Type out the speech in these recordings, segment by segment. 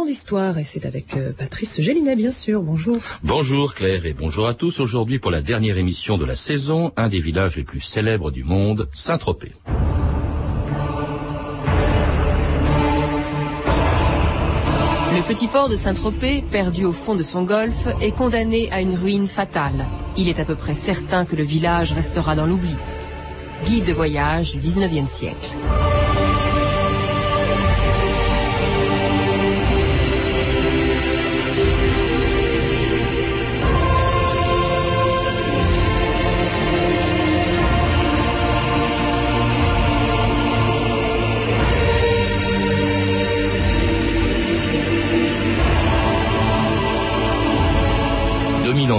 Brûlons l'histoire, et c'est avec Patrice Gélinet, bien sûr. Bonjour. Bonjour Claire, et bonjour à tous. Aujourd'hui, pour la dernière émission de la saison, un des villages les plus célèbres du monde, Saint-Tropez. Le petit port de Saint-Tropez, perdu au fond de son golfe, est condamné à une ruine fatale. Il est à peu près certain que le village restera dans l'oubli. Guide de voyage du 19e siècle.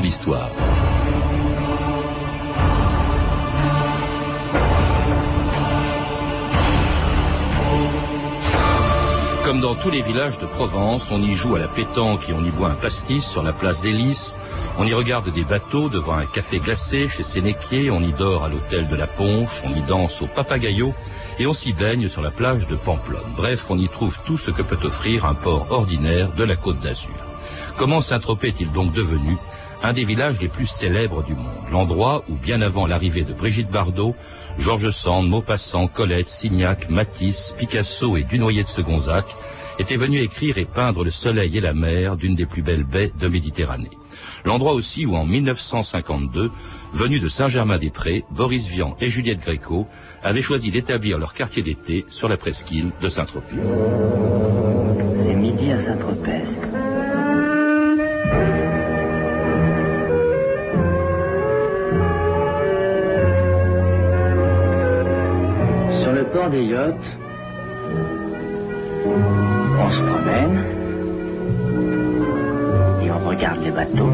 D'histoire. Comme dans tous les villages de Provence, on y joue à la pétanque et on y boit un pastis sur la place des Lys. On y regarde des bateaux devant un café glacé chez Sénéquier, on y dort à l'hôtel de la Ponche, on y danse au Papagayo et on s'y baigne sur la plage de Pampelonne. Bref, on y trouve tout ce que peut offrir un port ordinaire de la Côte d'Azur. Comment Saint-Tropez est-il donc devenu un des villages les plus célèbres du monde, l'endroit où, bien avant l'arrivée de Brigitte Bardot, Georges Sand, Maupassant, Colette, Signac, Matisse, Picasso et Dunoyer de Segonzac étaient venus écrire et peindre le soleil et la mer d'une des plus belles baies de Méditerranée. L'endroit aussi où, en 1952, venus de Saint-Germain-des-Prés, Boris Vian et Juliette Gréco avaient choisi d'établir leur quartier d'été sur la presqu'île de Saint-Tropez. C'est midi à Saint-Tropez. Dans des yachts, on se promène et on regarde les bateaux.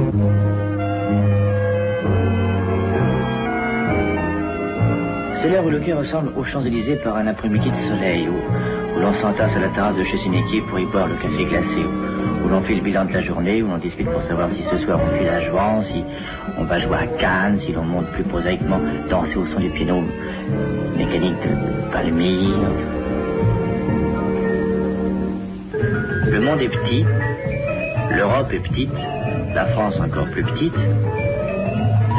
C'est l'heure où le quai ressemble aux Champs-Élysées par un après-midi de soleil, où l'on s'entasse à la terrasse de chez Sénéquier pour y boire le café glacé, où l'on fait le bilan de la journée, où l'on discute pour savoir si ce soir on file à Jouan, si on va jouer à Cannes, si l'on monte plus prosaïquement danser au son du piano mécanique de Palmyre. Le monde est petit, l'Europe est petite, la France encore plus petite.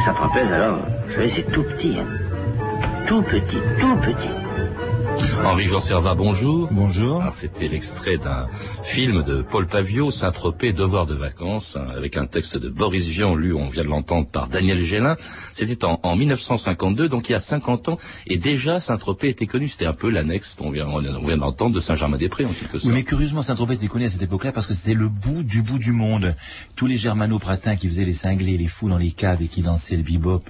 Saint-Tropez, alors, vous savez, c'est tout petit, hein. Tout petit, tout petit. Henri-Jean Servat, bonjour. Bonjour. Alors, c'était l'extrait d'un film de Paul Paviot, Saint-Tropez, devoir de vacances, avec un texte de Boris Vian, lu, on vient de l'entendre, par Daniel Gélin. C'était en 1952, donc il y a 50 ans, et déjà Saint-Tropez était connu. C'était un peu l'annexe, on vient de l'entendre, de Saint-Germain-des-Prés, en quelque sorte. Oui, mais curieusement, Saint-Tropez était connu à cette époque-là parce que c'était le bout du monde. Tous les germano-pratins qui faisaient les cinglés, les fous dans les caves et qui dansaient le bebop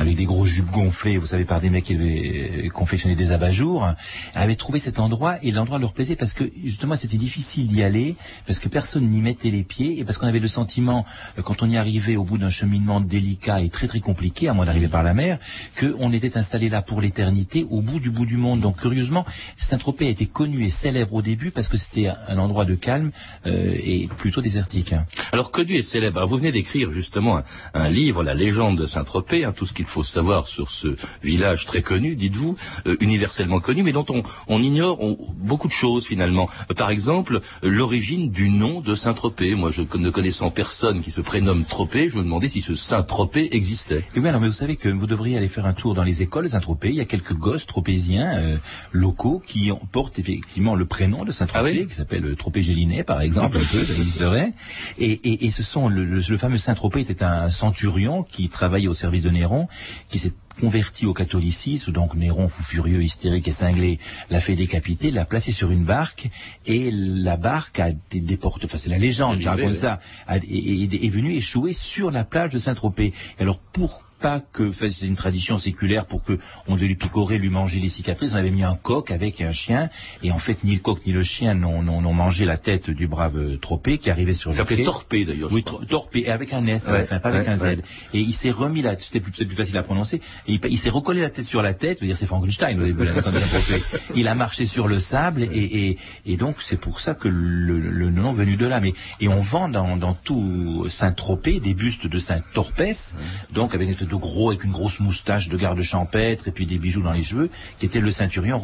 avec des grosses jupes gonflées, vous savez, par des mecs qui avaient confectionné des abat-jours, avaient trouvé cet endroit et l'endroit leur plaisait parce que justement c'était difficile d'y aller parce que personne n'y mettait les pieds et parce qu'on avait le sentiment quand on y arrivait au bout d'un cheminement délicat et très compliqué à moins d'arriver par la mer qu'on était installé là pour l'éternité au bout du monde. Donc curieusement Saint-Tropez a été connu et célèbre au début parce que c'était un endroit de calme et plutôt désertique. Alors connu et célèbre, alors, vous venez d'écrire justement un livre, La légende de Saint-Tropez, tout ce qu'il faut savoir sur ce village très connu, dites-vous, universellement connu, mais dont on ignore beaucoup de choses finalement. Par exemple, l'origine du nom de Saint-Tropez. Moi, ne connaissant personne qui se prénomme Tropez, je me demandais si ce Saint-Tropez existait. Oui, alors, mais vous savez que vous devriez aller faire un tour dans les écoles de Saint-Tropez. Il y a quelques gosses tropéziens locaux qui portent effectivement le prénom de Saint-Tropez, qui s'appelle Tropez Gélinet, par exemple, un peu, ça existerait. Et ce sont le fameux Saint-Tropez était un centurion qui travaillait au service de Néron, qui s'est converti au catholicisme, donc Néron, fou furieux, hystérique et cinglé, l'a fait décapiter, l'a placé sur une barque, et la barque a été déportée, enfin c'est la légende qui raconte ça, est venue échouer sur la plage de Saint-Tropez. Et alors pourquoi pas que c'était une tradition séculaire pour que on devait lui picorer, lui manger les cicatrices. On avait mis un coq avec un chien et en fait ni le coq ni le chien n'ont mangé la tête du brave Tropez qui arrivait sur le quai. Ça s'appelait Torpé d'ailleurs. Oui, Torpé, avec un S à la fin, pas avec un Z. Et il s'est remis la tête, c'était plus facile à prononcer, et il s'est recollé la tête sur la tête, c'est-à-dire c'est Frankenstein au début, il a marché sur le sable et donc c'est pour ça que le nom venu de là. Mais et on vend dans tout Saint-Tropez des bustes de Saint-Torpès, donc avec une espèce de gros, avec une grosse moustache de garde champêtre et puis des bijoux dans les cheveux, qui était le centurion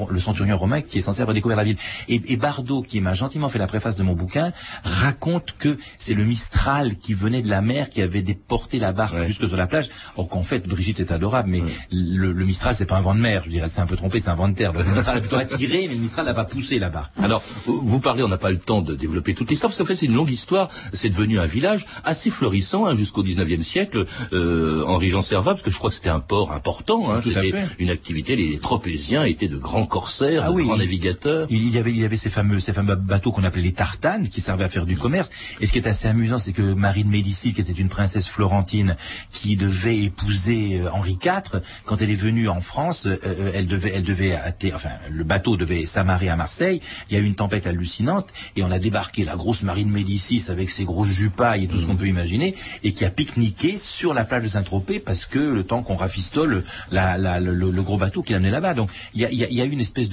romain qui est censé avoir découvert la ville. Et Bardot, qui m'a gentiment fait la préface de mon bouquin, raconte que c'est le Mistral qui venait de la mer qui avait déporté la barque jusque sur la plage. Or qu'en fait, Brigitte est adorable, mais le Mistral, c'est pas un vent de mer, je dirais, c'est un peu trompé, c'est un vent de terre. Le Mistral a plutôt attiré, mais le Mistral n'a pas poussé la barque. Alors, vous parlez, on n'a pas le temps de développer toute l'histoire, parce qu'en fait, c'est une longue histoire. C'est devenu un village assez florissant jusqu'au 19e siècle. Henri-Jean Servat, parce que je crois que c'était un port important. C'était une activité. Les Tropéziens étaient de grands corsaires, de grands navigateurs. Il y avait ces fameux bateaux qu'on appelait les tartanes, qui servaient à faire du commerce. Et ce qui est assez amusant, c'est que Marie de Médicis, qui était une princesse florentine, qui devait épouser Henri IV, quand elle est venue en France, le bateau devait s'amarrer à Marseille. Il y a eu une tempête hallucinante et on a débarqué la grosse Marie de Médicis avec ses grosses jupailles et tout ce qu'on peut imaginer, et qui a pique-niqué sur la plage de Saint-Tropez, parce que le temps qu'on rafistole le gros bateau qui l'amenait là-bas. Donc il y a une espèce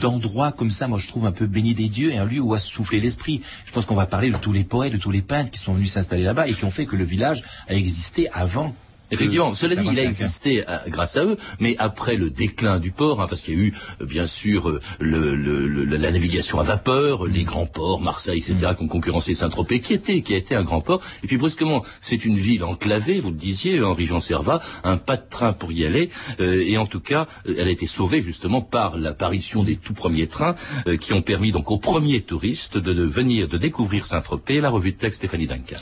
d'endroit comme ça, moi je trouve un peu béni des dieux, et un lieu où a soufflé l'esprit. Je pense qu'on va parler de tous les poètes, de tous les peintres qui sont venus s'installer là-bas et qui ont fait que le village a existé avant. Effectivement, cela dit, il a existé grâce à eux, mais après le déclin du port, parce qu'il y a eu, bien sûr, la navigation à vapeur, les grands ports, Marseille, etc., qui ont concurrencé Saint-Tropez, qui a été un grand port, et puis brusquement, c'est une ville enclavée, vous le disiez, Henri-Jean Servat, un pas de train pour y aller, et en tout cas, elle a été sauvée, justement, par l'apparition des tout premiers trains, qui ont permis, donc, aux premiers touristes de découvrir Saint-Tropez. La revue de texte, Stéphanie Duncan.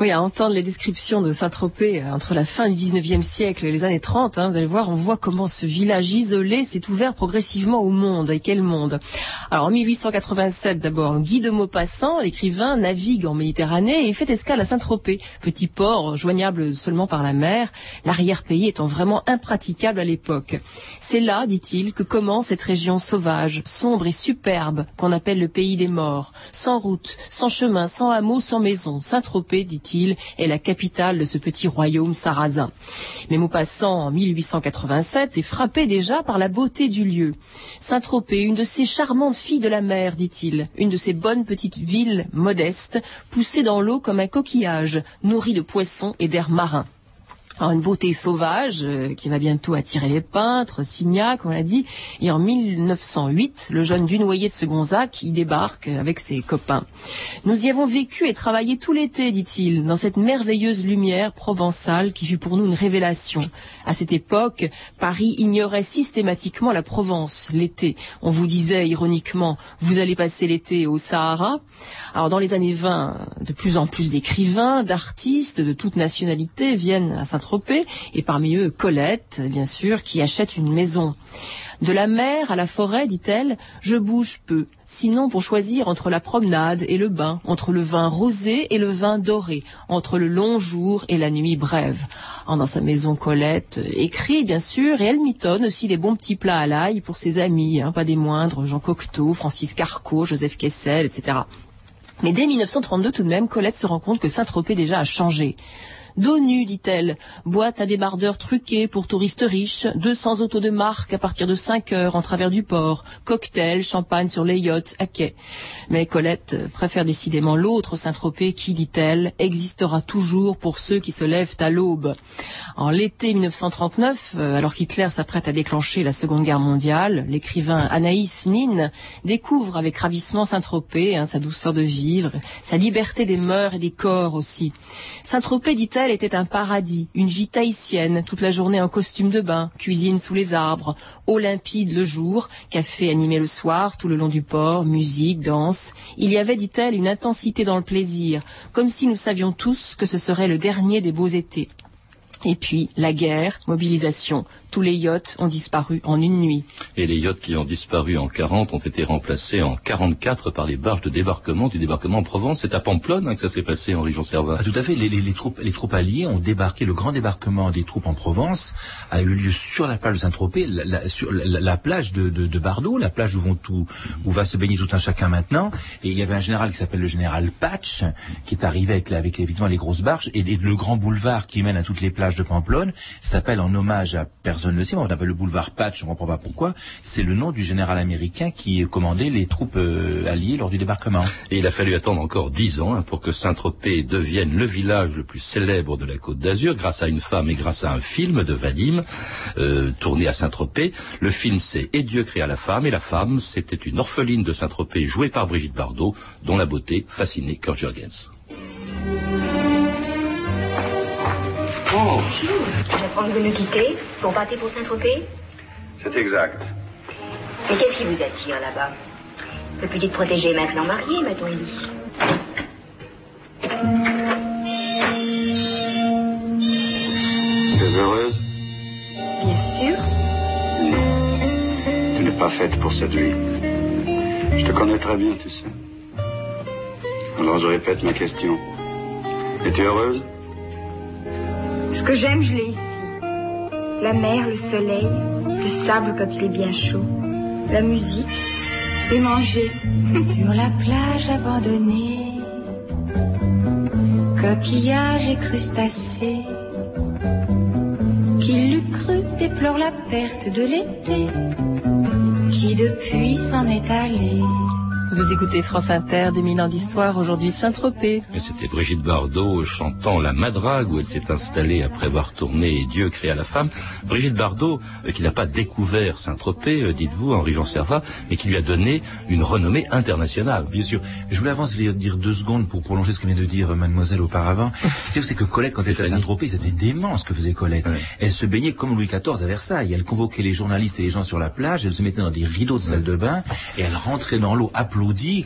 Oui, à entendre les descriptions de Saint-Tropez, entre la fin du 19e siècle et les années 30, vous allez voir, on voit comment ce village isolé s'est ouvert progressivement au monde. Et quel monde? Alors en 1887 d'abord, Guy de Maupassant, l'écrivain, navigue en Méditerranée et fait escale à Saint-Tropez, petit port joignable seulement par la mer, l'arrière-pays étant vraiment impraticable à l'époque. C'est là, dit-il, que commence cette région sauvage, sombre et superbe qu'on appelle le pays des morts. Sans route, sans chemin, sans hameau, sans maison, Saint-Tropez, dit-il, est la capitale de ce petit royaume sarrasin. Mais Maupassant, en 1887, est frappé déjà par la beauté du lieu. Saint-Tropez, une de ces charmantes filles de la mer, dit-il, une de ces bonnes petites villes modestes, poussées dans l'eau comme un coquillage, nourries de poissons et d'air marin. Alors une beauté sauvage qui va bientôt attirer les peintres, Signac, on l'a dit, et en 1908, le jeune Dunoyer de Segonzac y débarque avec ses copains. Nous y avons vécu et travaillé tout l'été, dit-il, dans cette merveilleuse lumière provençale qui fut pour nous une révélation. À cette époque, Paris ignorait systématiquement la Provence, l'été. On vous disait ironiquement, vous allez passer l'été au Sahara. Alors dans les années 20, de plus en plus d'écrivains, d'artistes, de toute nationalité viennent à Saint-Tropez, et parmi eux Colette, bien sûr, qui achète une maison. De la mer à la forêt, dit-elle, je bouge peu, sinon pour choisir entre la promenade et le bain, entre le vin rosé et le vin doré, entre le long jour et la nuit brève. Dans sa maison, Colette écrit, bien sûr, et elle mitonne aussi des bons petits plats à l'ail pour ses amis, pas des moindres, Jean Cocteau, Francis Carco, Joseph Kessel, etc. Mais dès 1932, tout de même, Colette se rend compte que Saint-Tropez déjà a changé. Dos nu, dit-elle, boîte à débardeurs truqués pour touristes riches, 200 autos de marque à partir de 5 heures en travers du port, cocktail, champagne sur les yachts, à quai. Mais Colette préfère décidément l'autre Saint-Tropez qui, dit-elle, existera toujours pour ceux qui se lèvent à l'aube. En l'été 1939, alors qu'Hitler s'apprête à déclencher la Seconde Guerre mondiale, l'écrivain Anaïs Nin découvre avec ravissement Saint-Tropez, sa douceur de vivre, sa liberté des mœurs et des corps aussi. Saint-Tropez, dit-elle, était un paradis, une vie tahitienne, toute la journée en costume de bain, cuisine sous les arbres, eau limpide le jour, café animé le soir, tout le long du port, musique, danse. Il y avait, dit-elle, une intensité dans le plaisir, comme si nous savions tous que ce serait le dernier des beaux étés. Et puis, la guerre, mobilisation. Tous les yachts ont disparu en une nuit. Et les yachts qui ont disparu en 40 ont été remplacés en 44 par les barges de débarquement, du débarquement en Provence. C'est à Pampelonne que ça s'est passé, Henri-Jean Servat. Tout à fait. Les troupes alliées ont débarqué. Le grand débarquement des troupes en Provence a eu lieu sur la plage de Saint-Tropez, sur la plage de Bardot, la plage où va se baigner tout un chacun maintenant. Et il y avait un général qui s'appelle le général Patch, qui est arrivé avec évidemment les grosses barges, et le grand boulevard qui mène à toutes les plages de Pampelonne s'appelle en hommage à personne ne le sait, on appelle le boulevard Patch, on ne comprend pas pourquoi, c'est le nom du général américain qui commandait les troupes alliées lors du débarquement. Et il a fallu attendre encore 10 ans pour que Saint-Tropez devienne le village le plus célèbre de la Côte d'Azur, grâce à une femme et grâce à un film de Vadim, tourné à Saint-Tropez. Le film, c'est Et Dieu créa la femme, et la femme, c'était une orpheline de Saint-Tropez, jouée par Brigitte Bardot, dont la beauté fascinait Kurt Jürgens. Oh. Tu as promis de nous quitter pour partir pour Saint-Tropez? C'est exact. Mais qu'est-ce qui vous attire là-bas? Le petit protégé est maintenant marié, m'a-t-on dit. Tu es heureuse? Bien sûr. Non, tu n'es pas faite pour cette vie. Je te connais très bien, tu sais. Alors je répète ma question. Es-tu heureuse? Ce que j'aime, je l'ai ici. La mer, le soleil, le sable quand il est bien chaud, la musique, et manger. Sur la plage abandonnée, coquillages et crustacés, qui l'eût cru déplore la perte de l'été, qui depuis s'en est allé. Vous écoutez France Inter, 2000 ans d'histoire, aujourd'hui Saint-Tropez. Et c'était Brigitte Bardot chantant La Madrague, où elle s'est installée après avoir tourné Et Dieu créa la femme. Brigitte Bardot, qui n'a pas découvert Saint-Tropez, dites-vous, Henri-Jean Servat, mais qui lui a donné une renommée internationale. Bien sûr. Je voulais avance dire 2 secondes pour prolonger ce que vient de dire mademoiselle auparavant. C'est que Colette, quand elle était à Saint-Tropez, c'était dément ce que faisait Colette. Ouais. Elle se baignait comme Louis XIV à Versailles. Elle convoquait les journalistes et les gens sur la plage, elle se mettait dans des rideaux de salle de bain, et elle rentrait dans l'eau applaudie,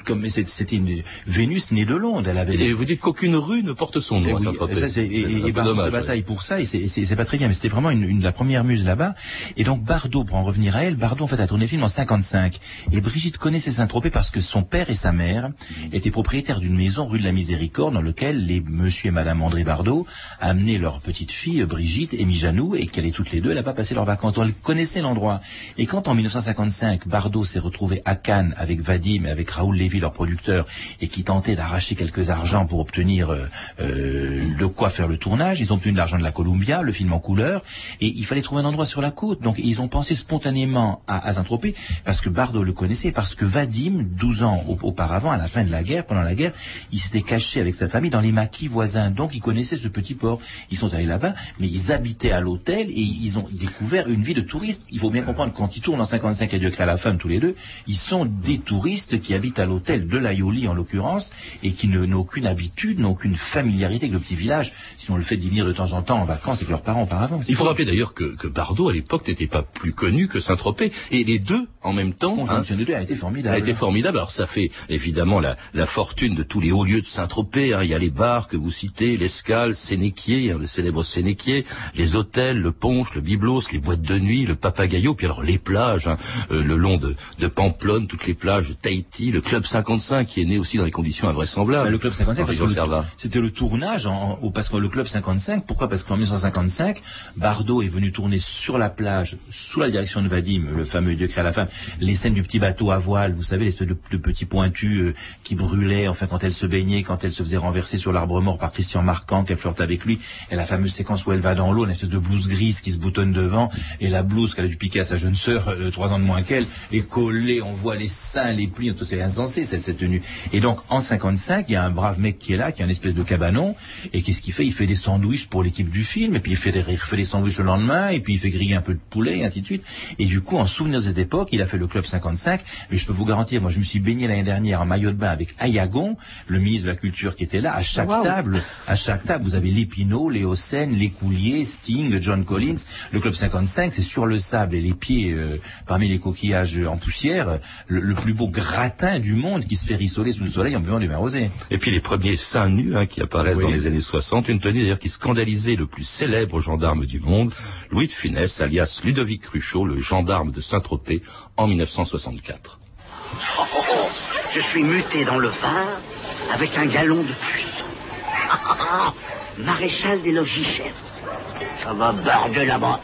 comme c'était une Vénus née de Londres. Elle avait... Et vous dites qu'aucune rue ne porte son nom à Saint-Tropez. Et Bardot se bataille pour ça, et c'est pas très bien, mais c'était vraiment la première muse là-bas. Et donc Bardot, pour en revenir à elle, Bardot en fait a tourné le film en 55. Et Brigitte connaissait Saint-Tropez parce que son père et sa mère étaient propriétaires d'une maison rue de la Miséricorde, dans laquelle les monsieur et madame André Bardot amenaient leur petite fille Brigitte et Mijanou, et qu'elles allaient toutes les deux là-bas passer leurs vacances. Donc elles connaissaient l'endroit. Et quand en 1955, Bardot s'est retrouvé à Cannes avec Vadim, avec Raoul Lévy, leur producteur, et qui tentait d'arracher quelques argents pour obtenir de quoi faire le tournage. Ils ont obtenu de l'argent de la Columbia, le film en couleur, et il fallait trouver un endroit sur la côte. Donc ils ont pensé spontanément à Saint-Tropez, parce que Bardot le connaissait, parce que Vadim, 12 ans auparavant, à la fin de la guerre, pendant la guerre, il s'était caché avec sa famille dans les maquis voisins. Donc ils connaissaient ce petit port. Ils sont allés là-bas, mais ils habitaient à l'hôtel, et ils ont découvert une vie de touristes. Il faut bien comprendre, quand ils tournent en 55 et Dieu crée la femme tous les deux, ils sont des touristes qui habitent à l'hôtel de l'Aioli en l'occurrence, et qui n'ont aucune habitude, n'ont aucune familiarité avec le petit village, sinon le fait d'y venir de temps en temps en vacances avec leurs parents auparavant. Il faut rappeler d'ailleurs que Bardot à l'époque n'était pas plus connu que Saint-Tropez, et les deux en même temps. Conjonction des deux a été formidable. A été formidable. Alors ça fait évidemment la fortune de tous les hauts lieux de Saint-Tropez. Il y a les bars que vous citez, l'Escale, Sénéquier, le célèbre Sénéquier, les hôtels, le Ponche, le Biblos, les boîtes de nuit, le Papagayo, puis alors les plages, le long de Pampelonne, toutes les plages de Tahiti. Le Club 55 qui est né aussi dans des conditions invraisemblables. Le Club 55, c'était le tournage, parce que le Club 55, pourquoi? Parce qu'en 1955, Bardot est venu tourner sur la plage, sous la direction de Vadim, le fameux Dieu créa la femme, les scènes du petit bateau à voile, vous savez, l'espèce de petit pointu qui brûlait, enfin quand elle se baignait, quand elle se faisait renverser sur l'arbre mort par Christian Marquand, qu'elle flirtait avec lui, et la fameuse séquence où elle va dans l'eau, une espèce de blouse grise qui se boutonne devant, et la blouse qu'elle a dû piquer à sa jeune sœur, 3 ans de moins qu'elle, est collée, on voit les seins, les plis, c'est insensé cette tenue. Et donc en 55, il y a un brave mec qui est là, qui a une espèce de cabanon, et qu'est-ce qu'il fait? Il fait des sandwichs pour l'équipe du film, et puis il fait des sandwichs le lendemain, et puis il fait griller un peu de poulet, et ainsi de suite. Et du coup, en souvenir de cette époque, il a fait le Club 55, mais je peux vous garantir, moi je me suis baigné l'année dernière en maillot de bain avec Ayagon, le ministre de la Culture qui était là, à chaque table, vous avez Lépineau, Léo Sen, Lécoulier, Sting, John Collins. Le Club 55, c'est sur le sable et les pieds, parmi les coquillages en poussière, le plus beau gratin du monde qui se fait rissoler sous le soleil en buvant du vin rosé. Et puis les premiers seins nus qui apparaissent dans les années 60, une tenue d'ailleurs qui scandalisait le plus célèbre gendarme du monde, Louis de Funès, alias Ludovic Cruchot, le gendarme de Saint-Tropez, en 1964. Je suis muté dans le vin avec un galon de plus. Maréchal des logis-chefs. Ça va bordel là-bas.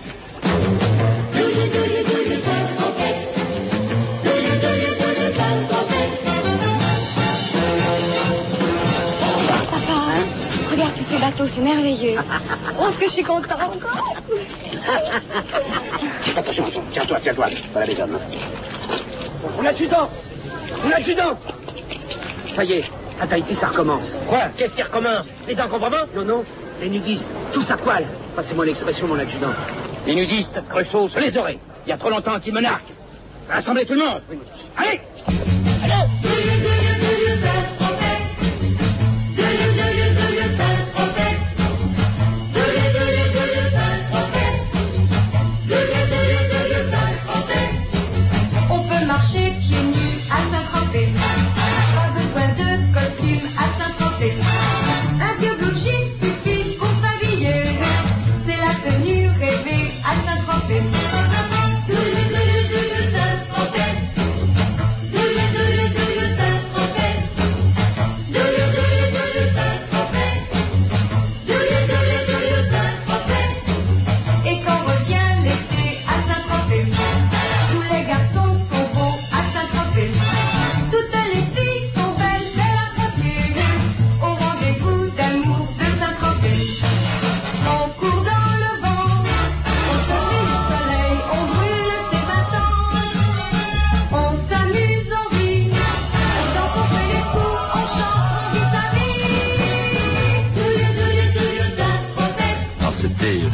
voir tous ces bateaux, c'est merveilleux. Oh, que je suis contente. Attention, tiens-toi, tiens-toi. Voilà les hommes. Mon adjudant! Mon adjudant! Ça y est, à Tahiti, ça recommence. Quoi? Qu'est-ce qui recommence? Les encombrements? Non, non, les nudistes, tous à poil. Passez-moi l'expression, mon adjudant. Les nudistes, Creusot, se les aurait. Il y a trop longtemps qu'ils me narquent. Rassemblez tout le monde. Allez! Allez!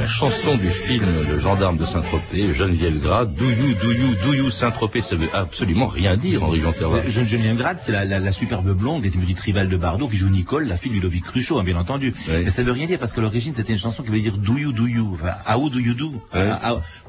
Chanson du film Le Gendarme de Saint-Tropez, Geneviève Grad, Douyou, Saint-Tropez, ça veut absolument rien dire, Henri-Jean Servat. Geneviève Grad, c'est la superbe blonde qui était une petite rivale de Bardot qui joue Nicole, la fille de Ludovic Cruchot, hein, bien entendu. Oui. Mais ça veut rien dire parce qu'à l'origine, c'était une chanson qui voulait dire Douyou, enfin, how do you do? Oui.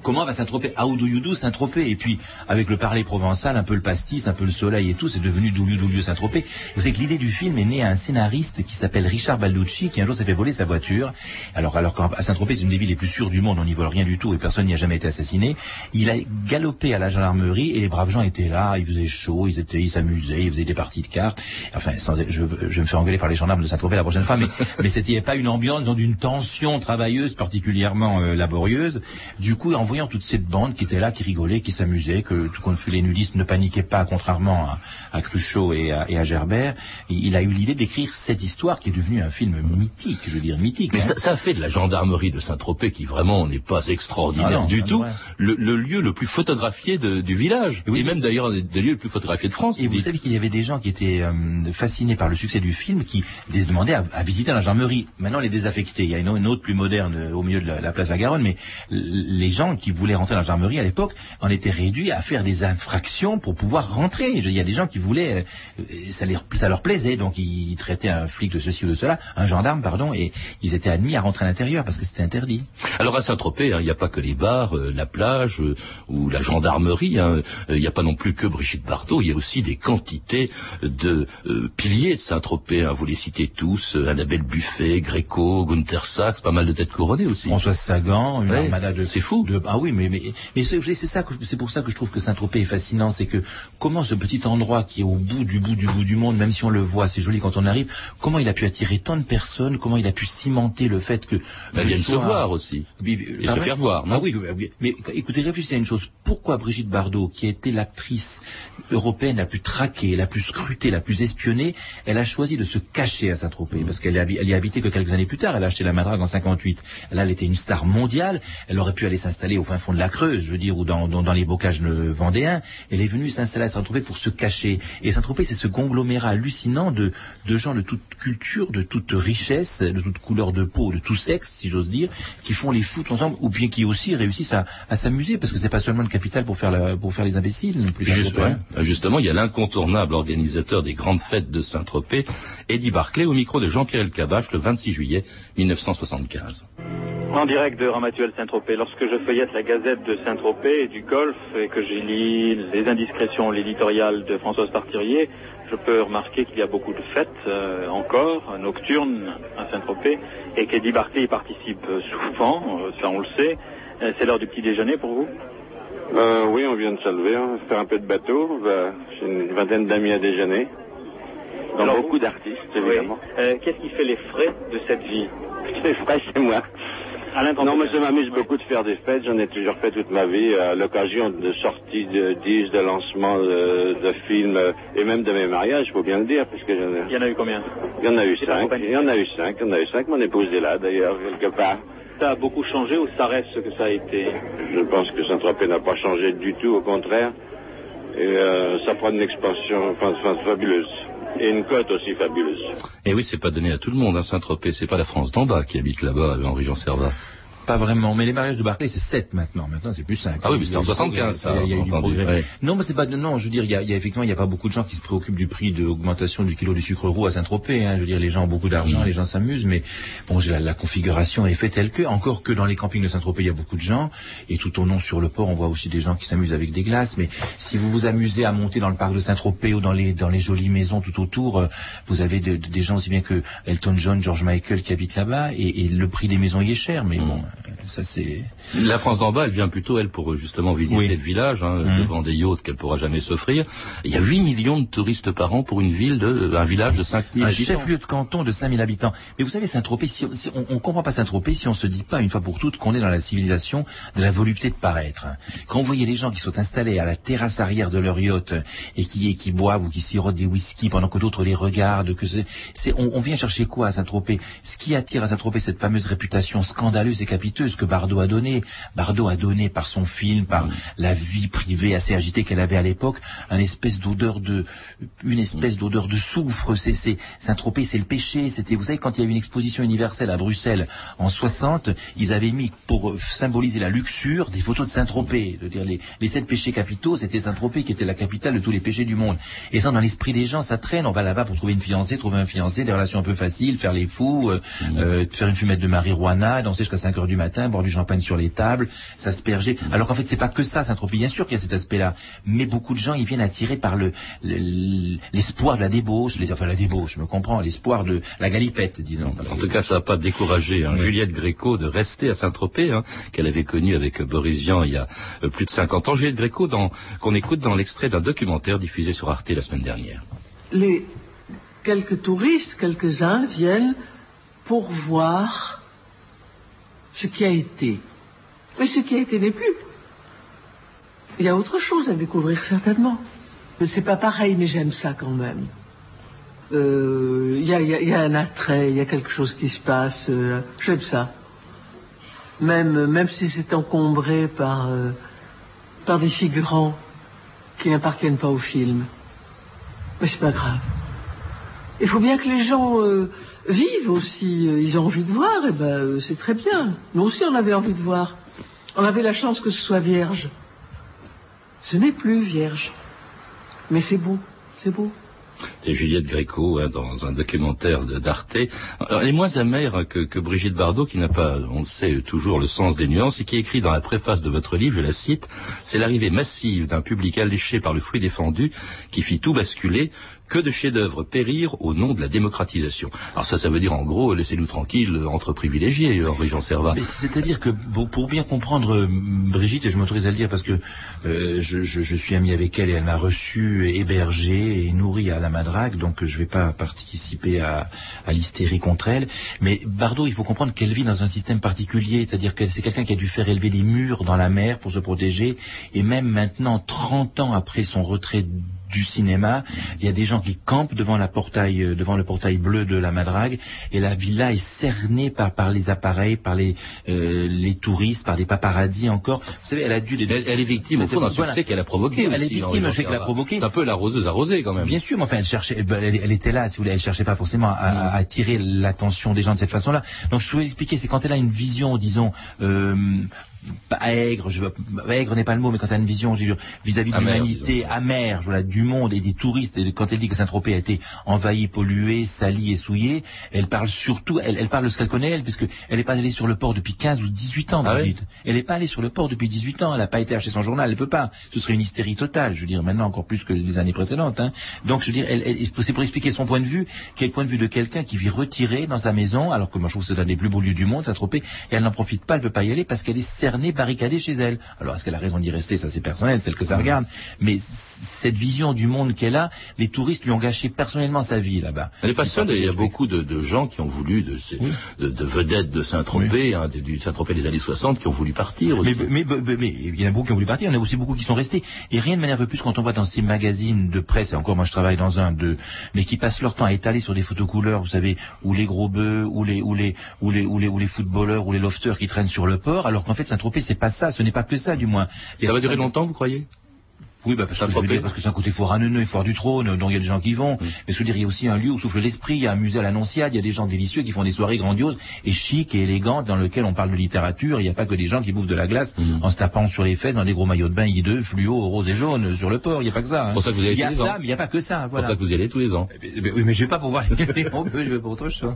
Comment va Saint-Tropez? How do you do Saint-Tropez? Et puis, avec le parler provençal, un peu le pastis, un peu le soleil et tout, c'est devenu Douyou, Saint-Tropez. Vous savez que l'idée du film est née à un scénariste qui s'appelle Richard Balducci, qui un jour s'est fait voler sa voiture. Alors qu'à Saint-Tropez, c'est une des villes plus sûr du monde, on n'y vole rien du tout et personne n'y a jamais été assassiné. Il a galopé à la gendarmerie et les braves gens étaient là, il faisait chaud, ils s'amusaient, ils faisaient des parties de cartes. Enfin, je vais me faire engueuler par les gendarmes de Saint-Tropez la prochaine fois, mais c'était pas une ambiance d'une tension travailleuse particulièrement laborieuse. Du coup, en voyant toute cette bande qui était là, qui rigolait, qui s'amusait, que tout compte fait les nudistes ne paniquaient pas, contrairement à Cruchot et à Gerbert, il a eu l'idée d'écrire cette histoire qui est devenue un film mythique, Mais hein. ça fait de la gendarmerie de Saint-Tropez qui vraiment n'est pas extraordinaire du tout, ouais. le lieu le plus photographié du village, oui. Et même d'ailleurs des lieux le plus photographiés de France. Et vous savez qu'il y avait des gens qui étaient fascinés par le succès du film, qui se demandaient à visiter la gendarmerie. Maintenant, elle est désaffectée. Il y a une autre plus moderne au milieu de la place de la Garonne, mais les gens qui voulaient rentrer dans la gendarmerie à l'époque en étaient réduits à faire des infractions pour pouvoir rentrer. Il y a des gens qui voulaient, ça leur plaisait, donc ils traitaient un flic de ceci ou de cela, un gendarme, pardon, et ils étaient admis à rentrer à l'intérieur parce que c'était interdit. Alors à Saint-Tropez, il n'y a pas que les bars, la plage ou la gendarmerie. Il n'y a pas non plus que Brigitte Bardot. Il y a aussi des quantités de piliers de Saint-Tropez. Vous les citez tous, Annabelle Buffet, Gréco, Gunther Sachs, pas mal de têtes couronnées aussi. François Sagan, une armada de... C'est fou. Ah oui, mais c'est pour ça que je trouve que Saint-Tropez est fascinant. C'est que comment ce petit endroit qui est au bout du monde, même si on le voit, c'est joli quand on arrive, comment il a pu attirer tant de personnes, comment il a pu cimenter le fait que... viennent se voir aussi. Et se faire voir. Non? Ah oui, mais écoutez, réfléchissez à une chose. Pourquoi Brigitte Bardot, qui a été l'actrice européenne la plus traquée, la plus scrutée, la plus espionnée, elle a choisi de se cacher à Saint-Tropez? Parce qu'elle y a habité que quelques années plus tard. Elle a acheté La Madrague en 58. Là, elle était une star mondiale. Elle aurait pu aller s'installer au fin fond de la Creuse, je veux dire, ou dans les bocages vendéens. Elle est venue s'installer à Saint-Tropez pour se cacher. Et Saint-Tropez, c'est ce conglomérat hallucinant de gens de toute culture, de toute richesse, de toute couleur de peau, de tout sexe, si j'ose dire, qui font les fous ensemble, ou bien qui aussi réussissent à s'amuser, parce que c'est pas seulement le capital pour faire les imbéciles. Non plus. Justement, il y a l'incontournable organisateur des grandes fêtes de Saint-Tropez, Eddie Barclay, au micro de Jean-Pierre Elkabbach, le 26 juillet 1975. En direct de Ramatuel Saint-Tropez, lorsque je feuillette la Gazette de Saint-Tropez et du Golfe, et que j'y lis les indiscrétions, l'éditorial de Françoise Partirier, je peux remarquer qu'il y a beaucoup de fêtes encore, nocturnes à Saint-Tropez, et qu'Eddie Barclay y participe souvent, ça on le sait. C'est l'heure du petit déjeuner pour vous? Oui, on vient de se lever, hein, faire un peu de bateau. J'ai une vingtaine d'amis à déjeuner, donc beaucoup d'artistes, évidemment. Qu'est-ce qui fait les frais de cette vie? Les frais, c'est moi. Non, mais je m'amuse beaucoup de faire des fêtes. J'en ai toujours fait toute ma vie à l'occasion de sorties de disques, de lancements de films et même de mes mariages, il faut bien le dire. Puisque il y en a eu combien? Il y en a eu 5. Il y en a eu cinq. Mon épouse est là, d'ailleurs, quelque part. Ça a beaucoup changé ou ça reste ce que ça a été? Je pense que Saint-Tropez n'a pas changé du tout, au contraire. Et ça prend une expansion fabuleuse. Et une côte aussi fabuleuse. Et oui, c'est pas donné à tout le monde, hein, Saint-Tropez. C'est pas la France d'en bas qui habite là-bas, Henri-Jean Servat. Pas vraiment, mais les mariages de Barclay, c'est 7 maintenant. Maintenant, c'est plus 5. Ah oui, mais c'était en 75, ça. Il y a eu du progrès. Ouais. Non, mais c'est pas, non, je veux dire, il y a effectivement, il n'y a pas beaucoup de gens qui se préoccupent du prix de l'augmentation du kilo du sucre roux à Saint-Tropez, hein. Je veux dire, les gens ont beaucoup d'argent, les gens s'amusent, mais bon, la configuration est faite telle que, encore que dans les campings de Saint-Tropez, il y a beaucoup de gens, et tout au long sur le port, on voit aussi des gens qui s'amusent avec des glaces, mais si vous vous amusez à monter dans le parc de Saint-Tropez ou dans les jolies maisons tout autour, vous avez des gens aussi bien que Elton John, George Michael qui habitent là-bas, et le prix des maisons y est cher, mais bon. Ça, c'est... La France d'en bas, elle vient plutôt, elle, pour justement visiter le village, hein, devant des yachts qu'elle pourra jamais s'offrir. Il y a 8 millions de touristes par an pour un village de 5 000 habitants. Un chef-lieu de canton de 5 000 habitants. Mais vous savez, Saint-Tropez, si on comprend pas Saint-Tropez si on se dit pas une fois pour toutes qu'on est dans la civilisation de la volupté de paraître. Quand vous voyez les gens qui sont installés à la terrasse arrière de leur yacht et qui boivent ou qui sirotent des whisky pendant que d'autres les regardent, on vient chercher quoi à Saint-Tropez? Ce qui attire à Saint-Tropez cette fameuse réputation scandaleuse et capiteuse que Bardot a donnée. Bardot a donné par son film, par la vie privée assez agitée qu'elle avait à l'époque, une espèce d'odeur de soufre. C'est Saint-Tropez, c'est le péché. C'était, vous savez, quand il y a eu une exposition universelle à Bruxelles en 60, ils avaient mis pour symboliser la luxure des photos de Saint-Tropez. De dire les 7 péchés capitaux, c'était Saint-Tropez qui était la capitale de tous les péchés du monde. Et ça, dans l'esprit des gens, ça traîne. On va là-bas pour trouver une fiancée, trouver un fiancé, des relations un peu faciles, faire les fous, faire une fumette de marijuana, danser jusqu'à 5 heures du matin, boire du champagne sur les tables, s'asperger. Alors qu'en fait, c'est pas que ça, Saint-Tropez. Bien sûr qu'il y a cet aspect-là. Mais beaucoup de gens, ils viennent attirés par l'espoir de la débauche, la débauche, je me comprends, l'espoir de la galipette, disons. En tout cas, ça n'a pas découragé, hein, Juliette Gréco de rester à Saint-Tropez, hein, qu'elle avait connue avec Boris Vian il y a plus de 50 ans. Juliette Gréco, qu'on écoute dans l'extrait d'un documentaire diffusé sur Arte la semaine dernière. Quelques touristes, quelques-uns, viennent pour voir ce qui a été. Mais ce qui a été n'est plus. Il y a autre chose à découvrir, certainement. Mais c'est pas pareil, mais j'aime ça quand même. Il y a un attrait, il y a quelque chose qui se passe. J'aime ça. Même si c'est encombré par des figurants qui n'appartiennent pas au film. Mais c'est pas grave. Il faut bien que les gens... vivent aussi, ils ont envie de voir, et c'est très bien. Nous aussi, on avait envie de voir. On avait la chance que ce soit vierge. Ce n'est plus vierge. Mais c'est beau, c'est beau. C'est Juliette Gréco, hein, dans un documentaire d'Arte. Elle est moins amère que Brigitte Bardot, qui n'a pas, on le sait, toujours le sens des nuances, et qui écrit dans la préface de votre livre, je la cite, « C'est l'arrivée massive d'un public alléché par le fruit défendu qui fit tout basculer, que de chefs-d'œuvre périr au nom de la démocratisation. » Alors ça veut dire en gros, laissez-nous tranquilles, entre privilégiés, Henri-Jean Servat. C'est-à-dire que pour bien comprendre Brigitte, et je m'autorise à le dire parce que je suis ami avec elle et elle m'a reçu, hébergé et nourri à la Madrague, donc je ne vais pas participer à l'hystérie contre elle. Mais Bardot, il faut comprendre qu'elle vit dans un système particulier, c'est-à-dire que c'est quelqu'un qui a dû faire élever des murs dans la mer pour se protéger, et même maintenant, 30 ans après son retrait du cinéma, il y a des gens qui campent devant le portail bleu de la Madrague, et la villa est cernée par les appareils, par les touristes, par les paparazzis encore. Vous savez, elle a dû... Elle est victime, au fond, d'un succès qu'elle a provoqué. Elle est victime d'un succès qu'elle a provoqué. C'est un peu la roseuse arrosée, quand même. Bien sûr, mais enfin, elle était là, si vous voulez, elle cherchait pas forcément à attirer l'attention des gens de cette façon-là. Donc, je voulais expliquer, c'est quand elle a une vision, disons... aigre n'est pas le mot, mais quand elle a une vision vis-à-vis de l'humanité amère, voilà, du monde et des touristes, et quand elle dit que Saint-Tropez a été envahi, pollué, sali et souillé, elle parle surtout, elle parle de ce qu'elle connaît, elle, puisque elle n'est pas allée sur le port depuis 15 ou 18 ans, Brigitte. Ah oui, elle n'est pas allée sur le port depuis 18 ans, elle n'a pas été acheter son journal, elle peut pas. Ce serait une hystérie totale, je veux dire, maintenant encore plus que les années précédentes, hein. Donc, je veux dire, c'est pour expliquer son point de vue, quel point de vue de quelqu'un qui vit retiré dans sa maison, alors que moi je trouve que c'est l'un des plus beaux lieux du monde, Saint-Tropez, et elle n'en profite pas, elle peut pas y aller parce qu'elle est concernée, barricadée chez elle. Alors, est-ce qu'elle a raison d'y rester? Ça, c'est personnel, celle que ça regarde. Mais cette vision du monde qu'elle a, les touristes lui ont gâché personnellement sa vie là-bas. Elle n'est pas seule, il y a beaucoup de gens qui ont voulu, de vedettes de Saint-Tropez, hein, du Saint-Tropez des années 60, qui ont voulu partir aussi. Mais il y en a beaucoup qui ont voulu partir, il y en a aussi beaucoup qui sont restés. Et rien ne m'énerve plus quand on voit dans ces magazines de presse, et encore moi je travaille dans un de, mais qui passent leur temps à étaler sur des photos couleurs, vous savez, ou les gros bœufs, ou les footballeurs, ou les lofters qui traînent sur le port, alors qu'en fait Saint-Tropez c'est pas ça, ce n'est pas que ça du moins. Ça va durer longtemps, vous croyez? Oui, bah, parce que c'est un côté foraneuneux et foire du trône, dont il y a des gens qui vont. Oui. Mais je veux dire, il y a aussi un lieu où souffle l'esprit, il y a un musée à l'Annonciade, il y a des gens délicieux qui font des soirées grandioses et chic et élégantes dans lesquelles on parle de littérature. Il n'y a pas que des gens qui bouffent de la glace en se tapant sur les fesses dans des gros maillots de bain hideux, fluo, rose et jaune sur le port. Il n'y a pas que ça. Hein. Pour ça que vous y allez tous les ans. Il y a ça, mais il n'y a pas que ça. Voilà. Pour ça que vous y allez tous les ans. Oui, mais je vais pas pour voir les gros, je vais pour autre chose.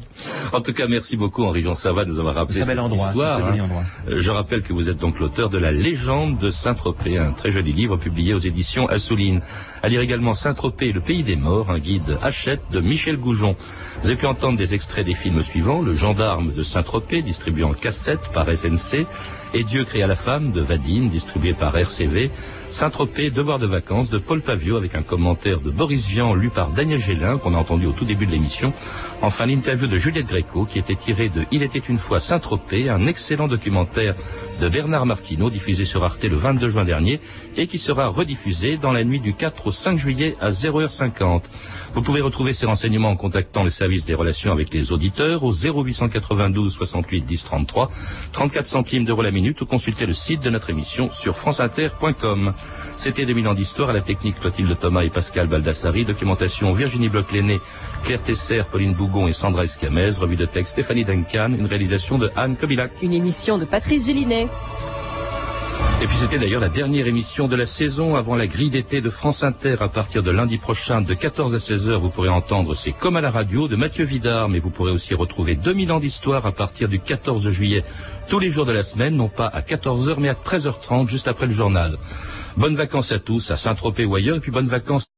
En tout cas, merci beaucoup Henri-Jean Servat de nous avoir rappelé cette histoire. Hein. Je rappelle que vous êtes donc l'auteur de La Légende de Saint-Tropez, un très joli livre publié aux éditions Assouline. À lire également Saint-Tropez, le pays des morts, un guide Hachette de Michel Goujon. Vous avez pu entendre des extraits des films suivants: Le gendarme de Saint-Tropez, distribué en cassette par SNC, Et Dieu créa la femme de Vadim, distribué par RCV, Saint-Tropez, Devoir de vacances de Paul Paviot, avec un commentaire de Boris Vian lu par Daniel Gélin, qu'on a entendu au tout début de l'émission. Enfin, l'interview de Juliette Gréco, qui était tirée de Il était une fois Saint-Tropez, un excellent documentaire de Bernard Martineau, diffusé sur Arte le 22 juin dernier, et qui sera rediffusé dans la nuit du 4 au 5 juillet à 0h50. Vous pouvez retrouver ces renseignements en contactant les services des relations avec les auditeurs au 0892 68 10 33, 34 centimes d'euros la minute, ou consulter le site de notre émission sur franceinter.com. C'était 2000 ans d'histoire, à la technique Clotilde Thomas et Pascal Baldassari, documentation Virginie Bloch-Lenné, Claire Tesser, Pauline Bougon et Sandra Escamez, revue de texte Stéphanie Duncan, une réalisation de Anne Kobilac. Une émission de Patrice Gélinet. Et puis c'était d'ailleurs la dernière émission de la saison avant la grille d'été de France Inter. À partir de lundi prochain, de 14 à 16h, vous pourrez entendre C'est comme à la radio de Mathieu Vidard. Mais vous pourrez aussi retrouver 2000 ans d'histoire à partir du 14 juillet. Tous les jours de la semaine, non pas à 14h mais à 13h30, juste après le journal. Bonnes vacances à tous, à Saint-Tropez ou ailleurs, et puis bonnes vacances.